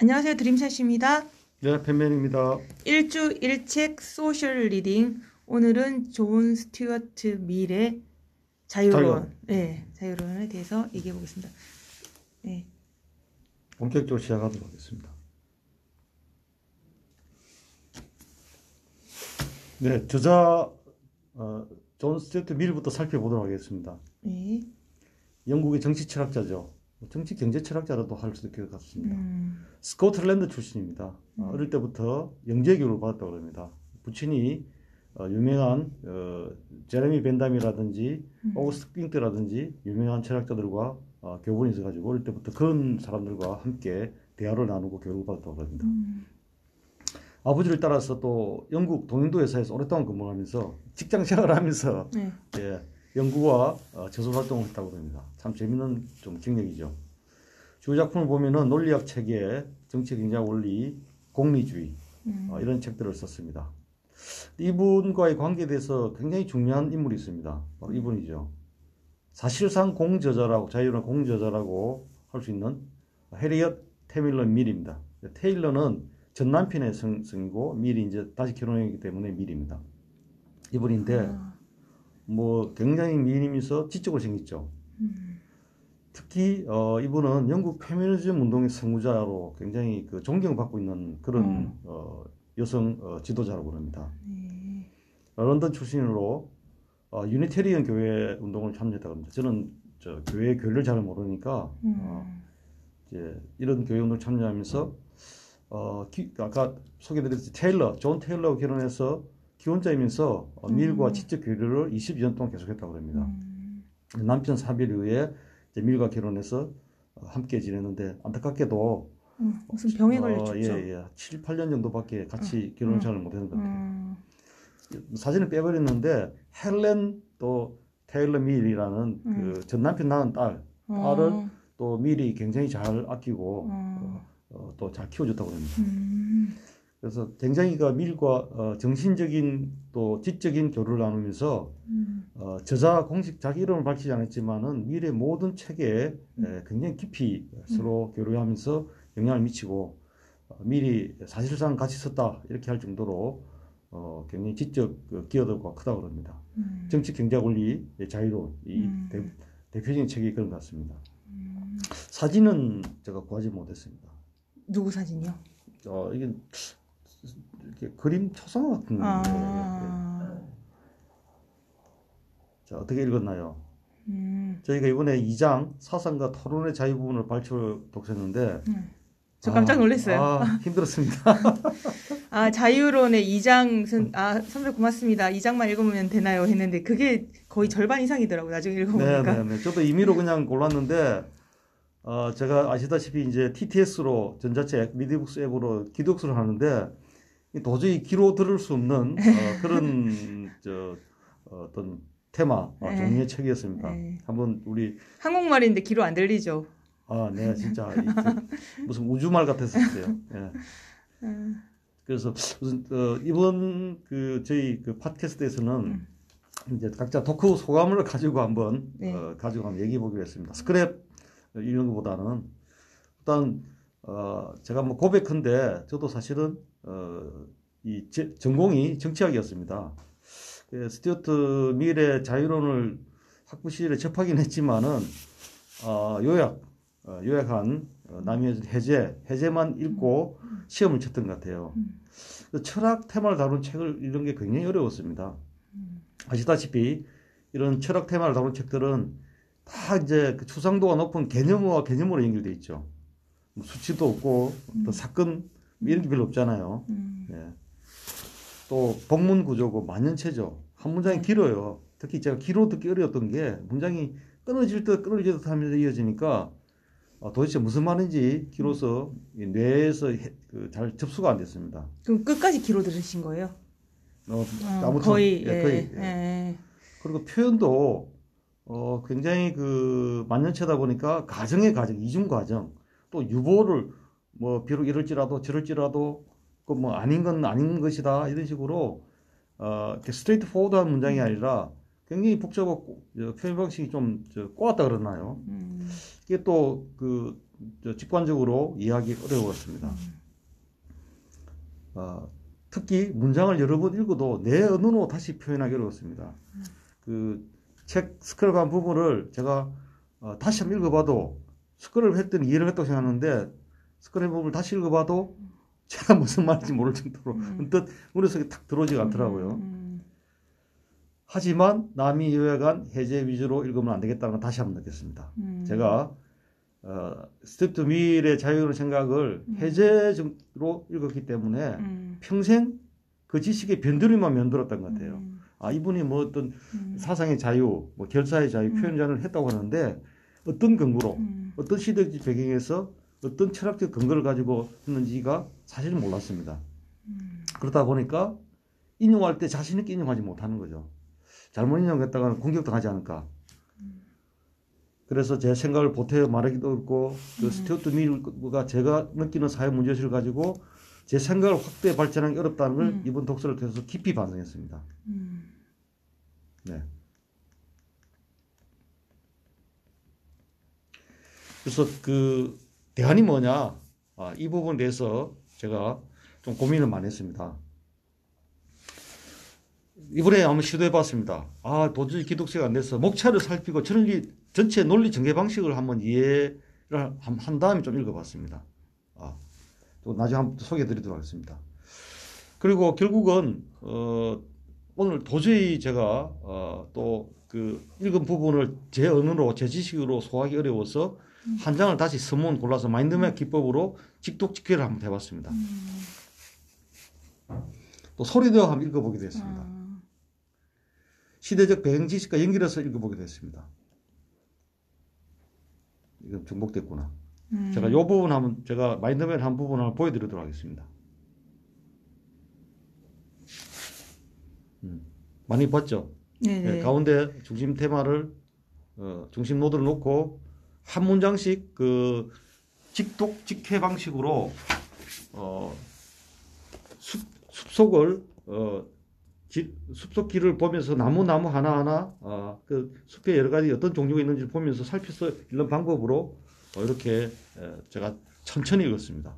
안녕하세요. 드림샷입니다. 네, 팬맨입니다. 1주 1책 소셜 리딩. 오늘은 존 스튜어트 밀의 자유론. 네, 자유론에 대해서 얘기해 보겠습니다. 네. 본격적으로 시작하도록 하겠습니다. 네, 저자 존 스튜어트 밀부터 살펴보도록 하겠습니다. 네. 영국의 정치 철학자죠. 정치 경제 철학자라도 할 수도 있을 것 같습니다. 스코틀랜드 출신입니다. 어릴 때부터 영재 교육을 받았다고 합니다. 부친이 유명한 제레미 벤담이라든지 오거스트 핑크라든지 유명한 철학자들과 교본이 있어가지고 어릴 때부터 그런 사람들과 함께 대화를 나누고 교육을 받았다고 합니다. 아버지를 따라서 또 영국 동인도 회사에서 오랫동안 근무하면서 직장 생활을 하면서 네. 예, 연구와 저술 활동을 했다고 합니다. 참 재밌는 좀 경력이죠. 주요 작품을 보면은 논리학 책에 정치, 경제, 원리, 공리주의 이런 책들을 썼습니다. 이분과의 관계에 대해서 굉장히 중요한 인물이 있습니다. 바로 이분이죠. 사실상 공저자라고 자유로운 공저자라고 할 수 있는 해리엇 테일러 밀입니다. 테일러는 전 남편의 성이고 밀이 이제 다시 결혼했기 때문에 밀입니다. 이분인데. 뭐 굉장히 미인이면서 지적으로 생겼죠. 특히 이분은 영국 페미니즘 운동의 선구자로 굉장히 그 존경받고 있는 그런 여성 지도자라고 합니다. 네. 런던 출신으로 유니테리언 교회 운동을 참여했다고 합니다. 저는 저 교회 교리를 잘 모르니까 이제 이런 교회 운동을 참여하면서 아까 소개드렸듯이 존 테일러와 결혼해서 기혼자이면서 밀과 지적 교류를 20년 동안 계속했다고 합니다. 남편 사별 이후에 이제 밀과 결혼해서 함께 지냈는데 안타깝게도 무슨 병에 걸려 죽죠. 예. 7, 8년 정도밖에 같이 결혼을 잘 못했는 것 같아요. 사진을 빼버렸는데 헬렌 또 테일러 밀이라는 그 전 남편 낳은 딸을 또 밀이 굉장히 잘 아끼고 또 잘 키워줬다고 합니다. 그래서 굉장히 밀과 정신적인 또 지적인 교류를 나누면서 저자 공식 자기 이름을 밝히지 않았지만은 밀의 모든 책에 굉장히 깊이 서로 교류하면서 영향을 미치고 밀이 사실상 같이 썼다 이렇게 할 정도로 굉장히 지적 기여도가 크다고 합니다. 정치, 경제, 원리, 자유론 이 대표적인 책이 그런 것 같습니다. 사진은 제가 구하지 못했습니다. 누구 사진이요? 이게 이렇게 그림 초상 같은 자, 어떻게 읽었나요? 저희가 이번에 2장 사상과 토론의 자유 부분을 발췌를 독서했는데 저 깜짝 놀랐어요. 힘들었습니다. 자유론의 2장 선배 고맙습니다. 2장만 읽으면 되나요? 했는데 그게 거의 절반 이상이더라고요. 나중에 읽어보니까. 네. 저도 임의로 그냥 골랐는데 제가 아시다시피 이제 TTS로 전자책 미디북스 앱으로 기독서를 하는데 도저히 귀로 들을 수 없는 그런 어떤 테마 종류의 책이었습니다. 한번 우리 한국말인데 귀로 안 들리죠. 네, 진짜 무슨 우주말 같았었어요. 예. 그래서 무슨 이번 그 저희 그 팟캐스트에서는 이제 각자 토크 소감을 가지고 한번 가지고 한번 얘기해 보기로 했습니다. 스크랩 이런 것보다는 일단 제가 뭐 고백한데 저도 사실은 이 전공이 정치학이었습니다. 스튜어트 밀의 자유론을 학부시절에 접하긴 했지만은 요약한 남의 해제만 읽고 시험을 쳤던 것 같아요. 철학 테마를 다룬 책을 읽는 게 굉장히 어려웠습니다. 아시다시피 이런 철학 테마를 다룬 책들은 다 이제 그 추상도가 높은 개념과 개념으로 연결되어 있죠. 수치도 없고, 또 사건, 이런 게 별로 없잖아요. 예. 또, 복문 구조고, 만연체죠. 한 문장이 길어요. 특히 제가 길어 듣기 어려웠던 게, 문장이 끊어질 듯 끊어질 듯 하면서 이어지니까, 도대체 무슨 말인지 길어서 뇌에서 잘 접수가 안 됐습니다. 그럼 끝까지 길어 들으신 거예요? 아무튼. 거의. 예. 그리고 표현도, 굉장히 그 만연체다 보니까 가정의 가정, 이중 가정, 또 유보를 뭐 비록 이럴지라도 저럴지라도 그 뭐 아닌 건 아닌 것이다 이런 식으로 이렇게 스트레이트 포워드한 문장이 아니라 굉장히 복잡하고 표현 방식이 좀 꼬았다 그러나요? 이게 또 직관적으로 이해하기 어려웠습니다. 특히 문장을 여러 번 읽어도 내 언어로 다시 표현하기 어려웠습니다. 책 스크랩한 부분을 제가 다시 한번 읽어봐도 스크랩을 했더니 이해를 했다고 생각하는데 스크랩 부분을 다시 읽어봐도 제가 무슨 말인지 모를 정도로 언뜻 머릿속에 탁 들어오지가 않더라고요. 하지만 남이 요약한 해제 위주로 읽으면 안 되겠다는 걸 다시 한번 느꼈습니다. 제가 스튜어트 밀의 자유로운 생각을 해제적으로 읽었기 때문에 평생 그 지식의 변두리만 면들었던 것 같아요. 아, 이분이 뭐 어떤 사상의 자유, 뭐 결사의 자유, 표현 자유를 했다고 하는데 어떤 근거로, 어떤 시대적 배경에서 어떤 철학적 근거를 가지고 했는지가 사실은 몰랐습니다. 그러다 보니까 인용할 때 자신있게 인용하지 못하는 거죠. 잘못 인용했다가는 공격당하지 않을까. 그래서 제 생각을 보태어 말하기도 어렵고 스튜어트 밀가 제가 느끼는 사회 문제의식을 가지고 제 생각을 확대 발전하기 어렵다는 걸 이번 독서를 통해서 깊이 반성했습니다. 네. 그래서 대안이 뭐냐, 이 부분에 대해서 제가 좀 고민을 많이 했습니다. 이번에 한번 시도해봤습니다. 도저히 기독서가 안 돼서 목차를 살피고 전체 논리 전개 방식을 한번 이해를 한 다음에 좀 읽어봤습니다. 또 나중에 한번 소개해드리도록 하겠습니다. 그리고 결국은 오늘 도저히 제가 읽은 부분을 제 언어로 제 지식으로 소화하기 어려워서 한 장을 다시 서문 골라서 마인드맵 기법으로 직독직회를 한번 해봤습니다. 또 소리도 한번 읽어보기도 했습니다. 시대적 배경 지식과 연결해서 읽어보기도 했습니다. 이건 중복됐구나. 제가 이 부분 한번, 제가 마인드맵 한 부분 한번 보여드리도록 하겠습니다. 많이 봤죠? 네, 가운데 중심 테마를, 중심 노드를 놓고 한 문장씩 직독 직해 방식으로 숲속을 숲속길을 보면서 나무 하나하나 숲에 여러 가지 어떤 종류가 있는지 보면서 살펴서 읽는 방법으로 이렇게 제가 천천히 읽었습니다.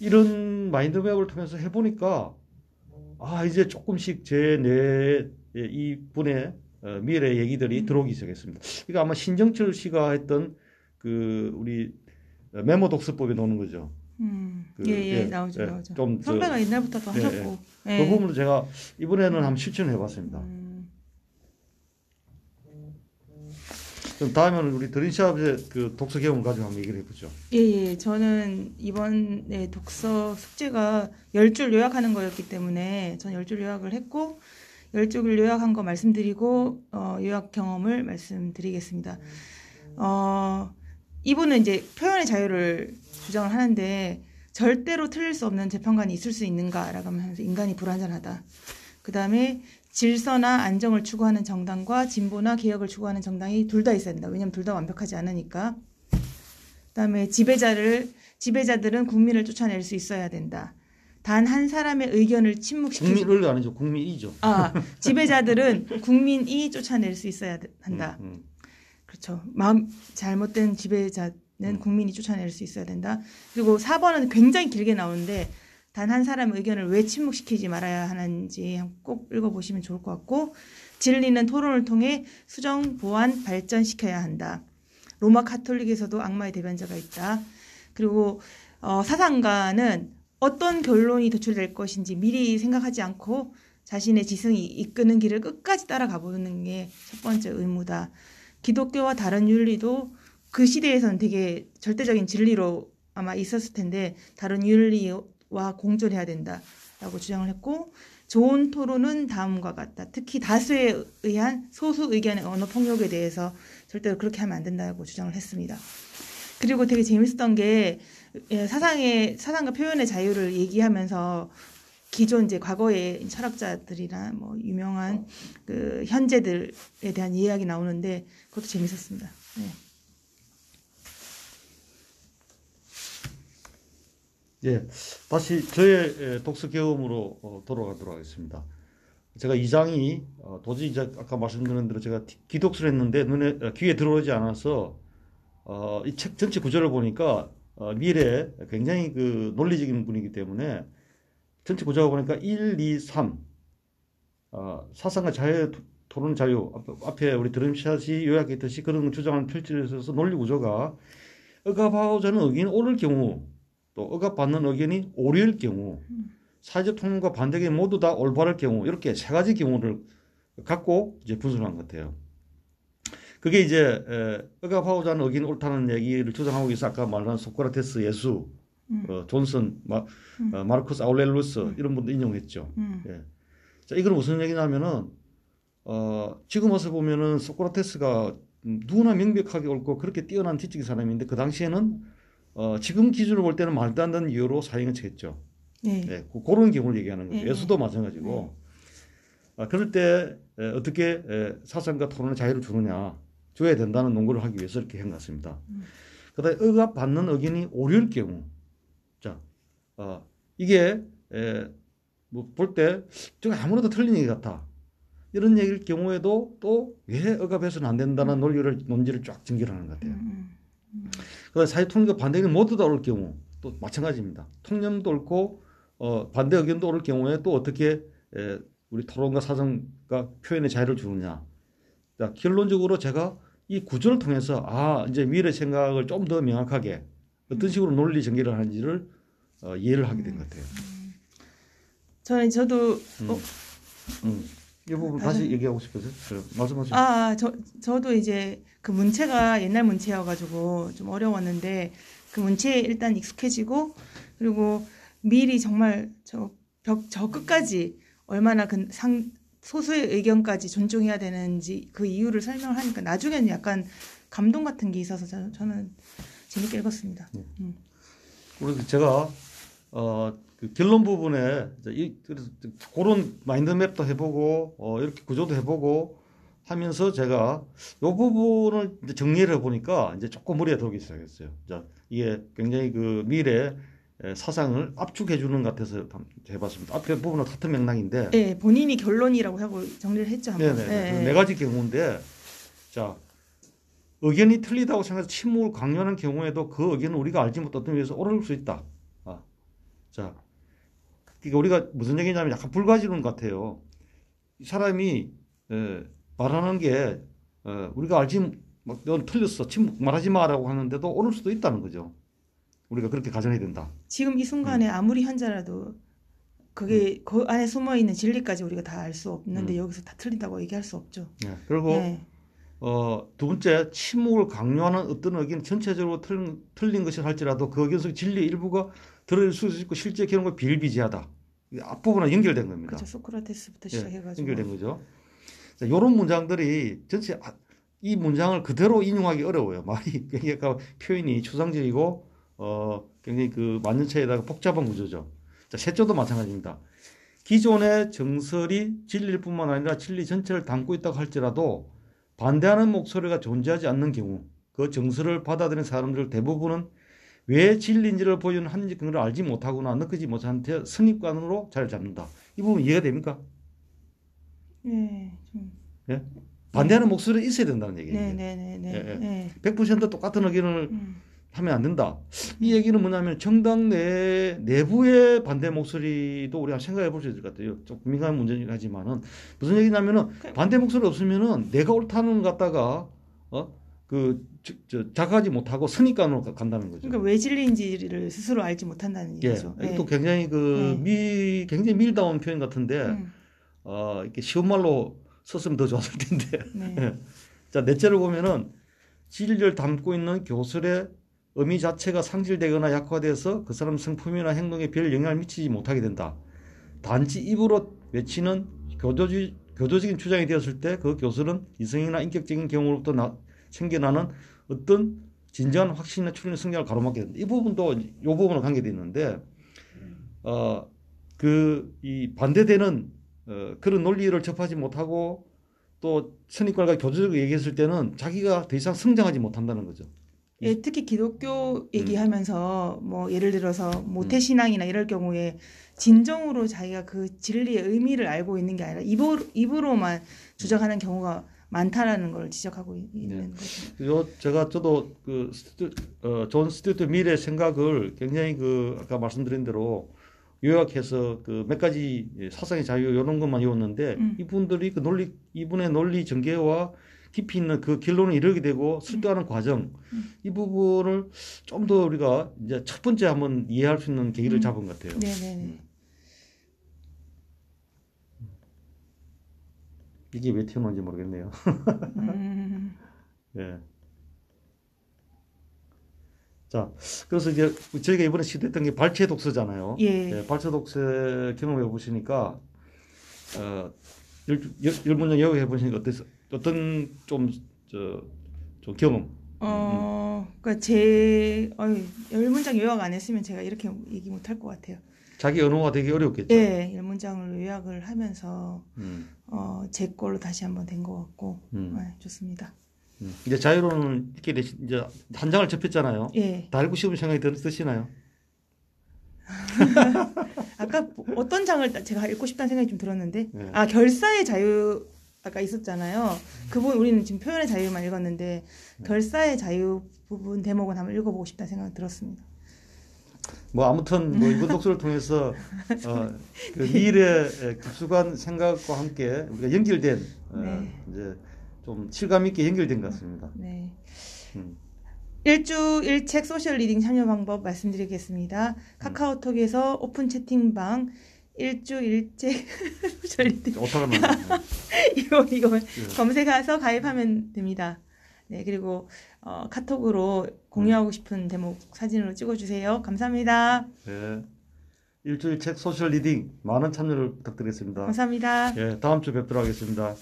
이런 마인드맵을 통해서 해보니까 이제 조금씩 제 뇌에 이분의 미래의 얘기들이 들어오기 시작했습니다. 이거 아마 신정철 씨가 했던 우리 메모 독서법에 나오는 거죠. 나오죠. 좀 선배가 옛날부터 하셨고. 그 부분으로 제가 이번에는 한번 실천을 해봤습니다. 그럼 다음에는 우리 드림샵의 독서 경험을 가지고 한번 얘기를 해보죠. 저는 이번에 독서 숙제가 10줄 요약하는 거였기 때문에 전 10줄 요약을 했고 10줄 요약한 거 말씀드리고 요약 경험을 말씀드리겠습니다. 이분은 이제 표현의 자유를 주장을 하는데 절대로 틀릴 수 없는 재판관이 있을 수 있는가라고 하면서 인간이 불완전하다. 그 다음에 질서나 안정을 추구하는 정당과 진보나 개혁을 추구하는 정당이 둘 다 있어야 된다. 왜냐하면 둘 다 완벽하지 않으니까. 그 다음에 지배자들은 국민을 쫓아낼 수 있어야 된다. 단 한 사람의 의견을 침묵시키는 국민을 아니죠. 국민이죠. 지배자들은 국민이 쫓아낼 수 있어야 한다. 그렇죠. 잘못된 지배자는 국민이 쫓아낼 수 있어야 된다. 그리고 4번은 굉장히 길게 나오는데 단 한 사람의 의견을 왜 침묵시키지 말아야 하는지 꼭 읽어보시면 좋을 것 같고, 진리는 토론을 통해 수정, 보완, 발전시켜야 한다. 로마 카톨릭에서도 악마의 대변자가 있다. 그리고 사상가는 어떤 결론이 도출될 것인지 미리 생각하지 않고 자신의 지성이 이끄는 길을 끝까지 따라가보는 게 첫 번째 의무다. 기독교와 다른 윤리도 그 시대에서는 되게 절대적인 진리로 아마 있었을 텐데 다른 윤리와 공존해야 된다라고 주장을 했고, 좋은 토론은 다음과 같다. 특히 다수에 의한 소수 의견의 언어 폭력에 대해서 절대로 그렇게 하면 안 된다고 주장을 했습니다. 그리고 되게 재밌었던 게 사상과 표현의 자유를 얘기하면서 기존 과거의 철학자들이나 뭐 유명한 현재들에 대한 이야기 나오는데 그것도 재밌었습니다. 다시 저의 독서 경험으로 돌아가도록 하겠습니다. 제가 이 장이 도저히 아까 말씀드린 대로 제가 기독서를 했는데 귀에 들어오지 않아서 이 책 전체 구조를 보니까 밀에 굉장히 그 논리적인 분이기 때문에 전체 구조가 보니까 1, 2, 3 사상과 자유, 토론 자유 앞에 우리 드럼샷이 요약했듯이 그런 주장을 펼치는 데 있어서 논리 구조가 억압하고자는 의견이 옳을 경우 또 억압받는 의견이 오류일 경우 사회적 통념과 반대의 모두 다 올바를 경우 이렇게 세 가지 경우를 갖고 이제 분석한 것 같아요. 그게 이제 억압하고자 하는 의견이 옳다는 얘기를 주장하고 있어 아까 말한 소크라테스, 예수, 존슨, 마르쿠스 아우렐루스 이런 분도 인용했죠. 예. 자, 이건 무슨 얘기냐면은 지금 와서 보면은 소크라테스가 누구나 명백하게 옳고 그렇게 뛰어난 지적인 사람인데 그 당시에는 지금 기준으로 볼 때는 말도 안 되는 이유로 사형을 했죠. 네. 예, 그런 경우를 얘기하는 거죠. 네. 예수도 마찬가지고. 네. 그럴 때 어떻게 사상과 토론의 자유를 주느냐, 줘야 된다는 논거를 하기 위해서 이렇게 한 것 같습니다. 그다음에 억압받는 의견이 오류일 경우, 자, 이게 뭐 볼 때 좀 아무래도 틀린 얘기 같아. 이런 얘기일 경우에도 또 왜 억압해서는 안 된다는 논리를 쫙 전개하는 것 같아요. 그다음에 사회 통념과 반대 의견이 모두 다 올 경우, 또 마찬가지입니다. 통념도 옳고 반대 의견도 옳을 경우에 또 어떻게 우리 토론과 사상과 표현의 자유를 주느냐. 자, 결론적으로 제가 이 구조를 통해서 이제 미래의 생각을 좀 더 명확하게 어떤 식으로 논리 전개를 하는지를 이해를 하게 된 것 같아요. 저도 이 부분 다시 얘기하고 싶어서 말씀하세요. 저도 이제 그 문체가 옛날 문체여가지고 좀 어려웠는데 그 문체에 일단 익숙해지고 그리고 미리 정말 저 끝까지 얼마나 그 소수의 의견까지 존중해야 되는지 그 이유를 설명을 하니까 나중에는 약간 감동 같은 게 있어서 저는 재밌게 읽었습니다. 네. 그래서 제가 그 결론 부분에 그래서 그런 마인드맵도 해보고 이렇게 구조도 해보고 하면서 제가 이 부분을 이제 정리를 해보니까 이제 조금 머리에 들어오기 시작했어요. 자, 이게 굉장히 그 미래 사상을 압축해 주는 것 같아서 해봤습니다. 앞에 부분은 같은 맥락인데, 네, 본인이 결론이라고 하고 정리를 했죠. 네, 네 가지 경우인데, 자, 의견이 틀리다고 생각해서 침묵을 강요하는 경우에도 그 의견은 우리가 알지 못했던 위에서 옳을 수 있다. 자, 그러니까 우리가 무슨 얘기냐면 약간 불가지론 같아요. 이 사람이 말하는 게 우리가 알지 막 넌 틀렸어, 침묵 말하지 마라고 하는데도 옳을 수도 있다는 거죠. 우리가 그렇게 가정해야 된다. 지금 이 순간에 아무리 한자라도 그게 그 안에 숨어 있는 진리까지 우리가 다 알 수 없는데 여기서 다 틀린다고 얘기할 수 없죠. 네. 그리고 두 번째, 침묵을 강요하는 어떤 의견 전체적으로 틀린 것이 할지라도 그 의견 속 진리의 일부가 들어질 수 있고 실제 결론과 비일비재하다. 앞부분과 연결된 겁니다. 그렇죠. 소크라테스부터 시작해가지고. 네, 연결된 거죠. 자, 이런 문장들이 전체 이 문장을 그대로 인용하기 어려워요. 말이 그러니까 표현이 추상적이고 굉장히 그 만년체에다가 복잡한 구조죠. 자, 셋째도 마찬가지입니다. 기존의 정설이 진리일 뿐만 아니라 진리 전체를 담고 있다고 할지라도 반대하는 목소리가 존재하지 않는 경우 그 정설을 받아들인 사람들 대부분은 왜 진리인지를 보여주는 합리적 근거를 알지 못하거나 느끼지 못한 채 선입관으로 자리를 잡는다. 이 부분 이해가 됩니까? 네. 예? 반대하는 목소리가 있어야 된다는 얘기예요. 네. 100% 똑같은 의견을 하면 안 된다. 이 얘기는 뭐냐면 정당 내부의 반대 목소리도 우리가 생각해 볼 수 있을 것 같아요. 조금 민감한 문제긴 하지만은 무슨 얘기냐면은 반대 목소리 없으면은 내가 옳다는 갖다가 자각하지 못하고 선입관으로 간다는 거죠. 그러니까 왜 진리인지를 스스로 알지 못한다는 얘기죠. 예. 이것도 굉장히 굉장히 밀다운 표현 같은데 이렇게 쉬운 말로 썼으면 더 좋았을 텐데. 네. 자, 넷째를 보면은 진리를 담고 있는 교설의 의미 자체가 상실되거나 약화돼서 그 사람 성품이나 행동에 별 영향을 미치지 못하게 된다. 단지 입으로 외치는 교조적인 주장이 되었을 때 그 교설은 이성이나 인격적인 경우로부터 생겨나는 어떤 진정한 확신이나 출현 성장을 가로막게 된다. 이 부분도 이 부분으로 관계되어 있는데 이 반대되는 그런 논리를 접하지 못하고 또 선입관과 교조적으로 얘기했을 때는 자기가 더 이상 성장하지 못한다는 거죠. 예, 특히 기독교 얘기하면서 뭐 예를 들어서 모태신앙이나 이럴 경우에 진정으로 자기가 그 진리의 의미를 알고 있는 게 아니라 입으로만 주장하는 경우가 많다라는 걸 지적하고 있는 거죠. 그래서 저도 그 존 스튜어트 밀의 생각을 굉장히 그 아까 말씀드린 대로 요약해서 그 몇 가지 사상의 자유 이런 것만 외웠는데 이분들이 그 논리 이분의 논리 전개와 깊이 있는 그 결론을 이루게 되고 설득하는 과정 이 부분을 좀 더 우리가 이제 첫 번째 한번 이해할 수 있는 계기를 잡은 것 같아요. 네네네. 이게 왜 튀어나온지 모르겠네요. 예. 자, 그래서 이제 저희가 이번에 시도했던 게 발췌 독서잖아요. 예. 예, 발췌 독서 경험해 보시니까 열 문장 요약해 보시니까 어땠어? 어떤 좀 경험? 그러니까 열 문장 요약 안 했으면 제가 이렇게 얘기 못 할 것 같아요. 자기 언어가 되게 어려웠겠죠. 네, 열 문장을 요약을 하면서 제 걸로 다시 한번 된 것 같고 네, 좋습니다. 이제 자유로는 이렇게 이제 한 장을 접했잖아요. 예. 다 읽고 싶은 생각이 드시나요? 아까 어떤 장을 제가 읽고 싶다는 생각이 좀 들었는데 예. 아 결사의 자유 아까 있었잖아요. 그 부분 우리는 지금 표현의 자유만 읽었는데 결사의 자유 부분 대목은 한번 읽어보고 싶다는 생각이 들었습니다. 뭐 아무튼 뭐 이번 독서를 통해서 그 미일의 깊숙한 생각과 함께 우리가 연결된 이제 좀 실감 있게 연결된 것 같습니다. 네. 일주일책 소셜 리딩 참여 방법 말씀드리겠습니다. 카카오톡에서 오픈 채팅방 일주일책 소셜 리딩 이거 네. 검색해서 가입하면 됩니다. 네, 그리고 카톡으로 공유하고 싶은 대목 사진으로 찍어주세요. 감사합니다. 네, 일주일 책 소셜 리딩 많은 참여를 부탁드리겠습니다. 감사합니다. 예, 다음 주 뵙도록 하겠습니다.